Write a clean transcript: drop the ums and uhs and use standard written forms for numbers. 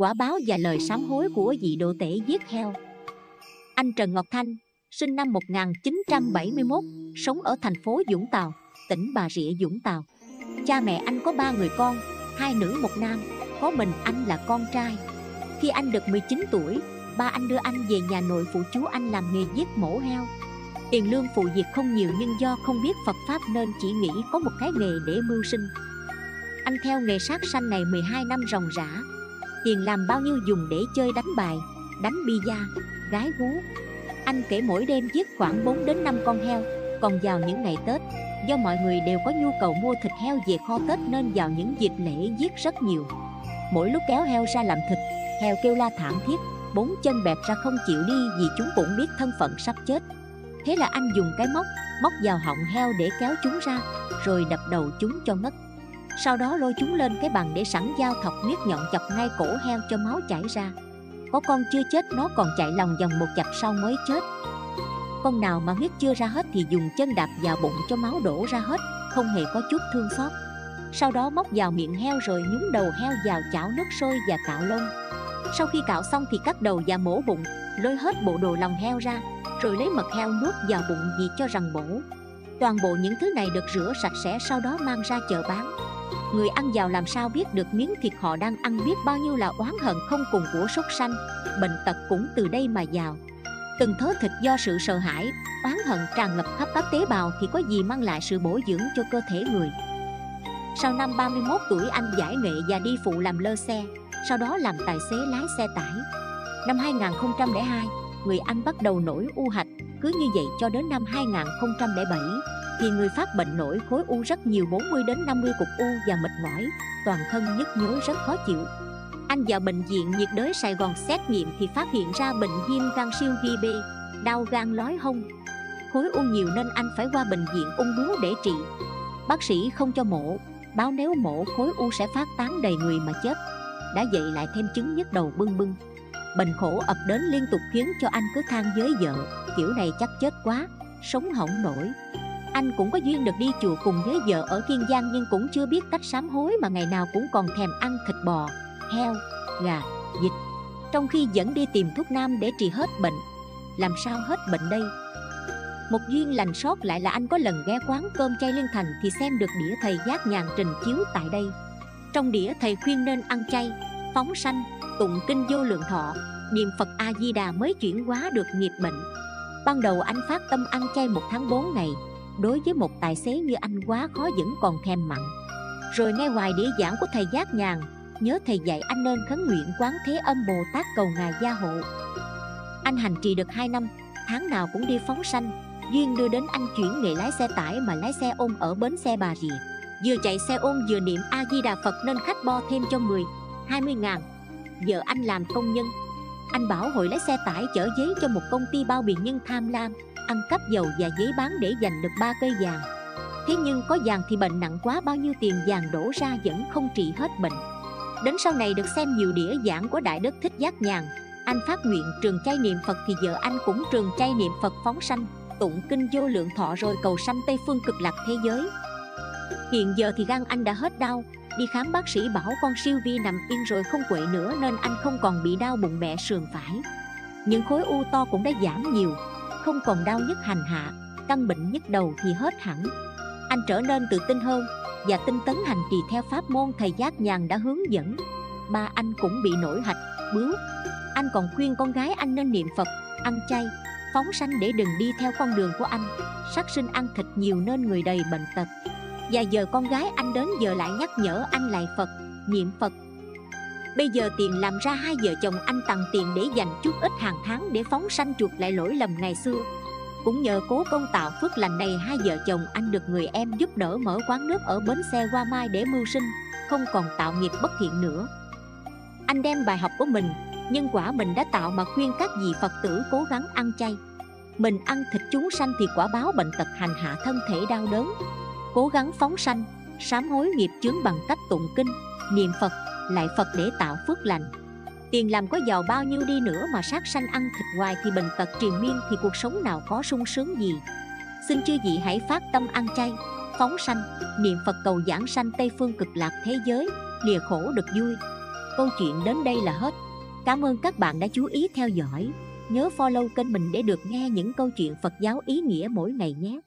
quả báo và lời sám hối của vị độ tể giết heo. Anh Trần Ngọc Thanh, sinh năm 1971, sống ở thành phố Vũng Tàu, tỉnh Bà Rịa, Vũng Tàu. Cha mẹ anh có 3 người con, 2 nữ 1 nam, có mình anh là con trai. Khi anh được 19 tuổi, ba anh đưa anh về nhà nội phụ chú anh làm nghề giết mổ heo. Tiền lương phụ việc không nhiều nhưng do không biết Phật Pháp nên chỉ nghĩ có một cái nghề để mưu sinh. Anh theo nghề sát sanh này 12 năm ròng rã. Tiền làm bao nhiêu dùng để chơi đánh bài, đánh bia, gái gú. Anh kể mỗi đêm giết khoảng 4 đến 5 con heo. Còn vào những ngày Tết, do mọi người đều có nhu cầu mua thịt heo về kho Tết nên vào những dịp lễ giết rất nhiều. Mỗi lúc kéo heo ra làm thịt, heo kêu la thảm thiết, 4 chân bẹp ra không chịu đi vì chúng cũng biết thân phận sắp chết. Thế là anh dùng cái móc, móc vào họng heo để kéo chúng ra, rồi đập đầu chúng cho ngất. Sau đó lôi chúng lên cái bàn để sẵn dao thọc miết nhọn chọc ngay cổ heo cho máu chảy ra. Có con chưa chết nó còn chạy lòng vòng một chặp sau mới chết. Con nào mà huyết chưa ra hết thì dùng chân đạp vào bụng cho máu đổ ra hết, không hề có chút thương xót. Sau đó móc vào miệng heo rồi nhúng đầu heo vào chảo nước sôi và cạo lông. Sau khi cạo xong thì cắt đầu và mổ bụng, lôi hết bộ đồ lòng heo ra, rồi lấy mật heo nuốt vào bụng vì cho rằng bổ. Toàn bộ những thứ này được rửa sạch sẽ sau đó mang ra chợ bán. Người ăn vào làm sao biết được miếng thịt họ đang ăn biết bao nhiêu là oán hận không cùng của súc sanh, bệnh tật cũng từ đây mà vào. Từng thớ thịt do sự sợ hãi, oán hận tràn ngập khắp các tế bào thì có gì mang lại sự bổ dưỡng cho cơ thể người. Sau năm 31 tuổi anh giải nghệ và đi phụ làm lơ xe, sau đó làm tài xế lái xe tải. Năm 2002, người Anh bắt đầu nổi u hạch, cứ như vậy cho đến năm 2007. Thì người phát bệnh nổi khối u rất nhiều, 40 đến 50 cục u và mệt mỏi, toàn thân nhức nhối rất khó chịu. Anh vào bệnh viện nhiệt đới Sài Gòn xét nghiệm thì phát hiện ra bệnh viêm gan siêu vi B, đau gan lói hông. Khối u nhiều nên anh phải qua bệnh viện ung bướu để trị. Bác sĩ không cho mổ, báo nếu mổ khối u sẽ phát tán đầy người mà chết. Đã vậy lại thêm chứng nhức đầu bưng bưng. Bệnh khổ ập đến liên tục khiến cho anh cứ than với vợ, kiểu này chắc chết quá, sống hổng nổi. Anh cũng có duyên được đi chùa cùng với vợ ở Kiên Giang nhưng cũng chưa biết cách sám hối mà ngày nào cũng còn thèm ăn thịt bò, heo, gà, vịt. Trong khi vẫn đi tìm thuốc nam để trị hết bệnh. Làm sao hết bệnh đây? Một duyên lành sót lại là anh có lần ghé quán cơm chay Liên Thành thì xem được đĩa thầy Giác Nhàn trình chiếu tại đây. Trong đĩa thầy khuyên nên ăn chay, phóng sanh, tụng kinh vô lượng thọ, niệm Phật A Di Đà mới chuyển hóa được nghiệp bệnh. Ban đầu anh phát tâm ăn chay 1 tháng 4 ngày. Đối với một tài xế như anh quá khó, vẫn còn thèm mặn. Rồi nghe hoài đĩa giảng của thầy Giác Nhàn, nhớ thầy dạy anh nên khấn nguyện Quán Thế Âm Bồ Tát cầu ngài gia hộ. Anh hành trì được 2 năm, tháng nào cũng đi phóng sanh. Duyên đưa đến anh chuyển nghề lái xe tải mà lái xe ôm ở bến xe Bà Rịa. Vừa chạy xe ôm vừa niệm A Di Đà Phật nên khách bo thêm cho 10, 20 ngàn. Giờ anh làm công nhân. Anh bảo hội lái xe tải chở giấy cho một công ty bao bì nhưng tham lam, ăn cắp dầu và giấy bán để giành được 3 cây vàng. Thế nhưng có vàng thì bệnh nặng quá, bao nhiêu tiền vàng đổ ra vẫn không trị hết bệnh. Đến sau này được xem nhiều đĩa giảng của Đại Đức Thích Giác Nhàn, anh phát nguyện trường chay niệm Phật thì vợ anh cũng trường chay niệm Phật, phóng sanh, tụng kinh vô lượng thọ rồi cầu sanh Tây Phương Cực Lạc thế giới. Hiện giờ thì gan anh đã hết đau, đi khám bác sĩ bảo con siêu vi nằm yên rồi không quậy nữa nên anh không còn bị đau bụng mẹ sườn phải. Những khối u to cũng đã giảm nhiều, không còn đau nhức hành hạ, căn bệnh nhức đầu thì hết hẳn. Anh trở nên tự tin hơn và tinh tấn hành trì theo pháp môn thầy Giác Nhàn đã hướng dẫn. Ba anh cũng bị nổi hạch, bướu. Anh còn khuyên con gái anh nên niệm Phật, ăn chay, phóng sanh để đừng đi theo con đường của anh, sát sinh ăn thịt nhiều nên người đầy bệnh tật. Và giờ con gái anh đến giờ lại nhắc nhở anh lại Phật, niệm Phật. Bây giờ tiền làm ra, 2 vợ chồng anh tặng tiền để dành chút ít hàng tháng để phóng sanh chuộc lại lỗi lầm ngày xưa. Cũng nhờ cố công tạo phước lành này, 2 vợ chồng anh được người em giúp đỡ mở quán nước ở bến xe Hoa Mai để mưu sinh, không còn tạo nghiệp bất thiện nữa. Anh đem bài học của mình, nhân quả mình đã tạo mà khuyên các vị Phật tử cố gắng ăn chay. Mình ăn thịt chúng sanh thì quả báo bệnh tật hành hạ thân thể đau đớn. Cố gắng phóng sanh, sám hối nghiệp chướng bằng cách tụng kinh, niệm Phật, lại Phật để tạo phước lành. Tiền làm có giàu bao nhiêu đi nữa mà sát sanh ăn thịt hoài thì bệnh tật triền miên thì cuộc sống nào có sung sướng gì. Xin chư vị hãy phát tâm ăn chay, phóng sanh, niệm Phật cầu giảng sanh Tây Phương Cực Lạc thế giới, lìa khổ được vui. Câu chuyện đến đây là hết. Cảm ơn các bạn đã chú ý theo dõi. Nhớ follow kênh mình để được nghe những câu chuyện Phật giáo ý nghĩa mỗi ngày nhé.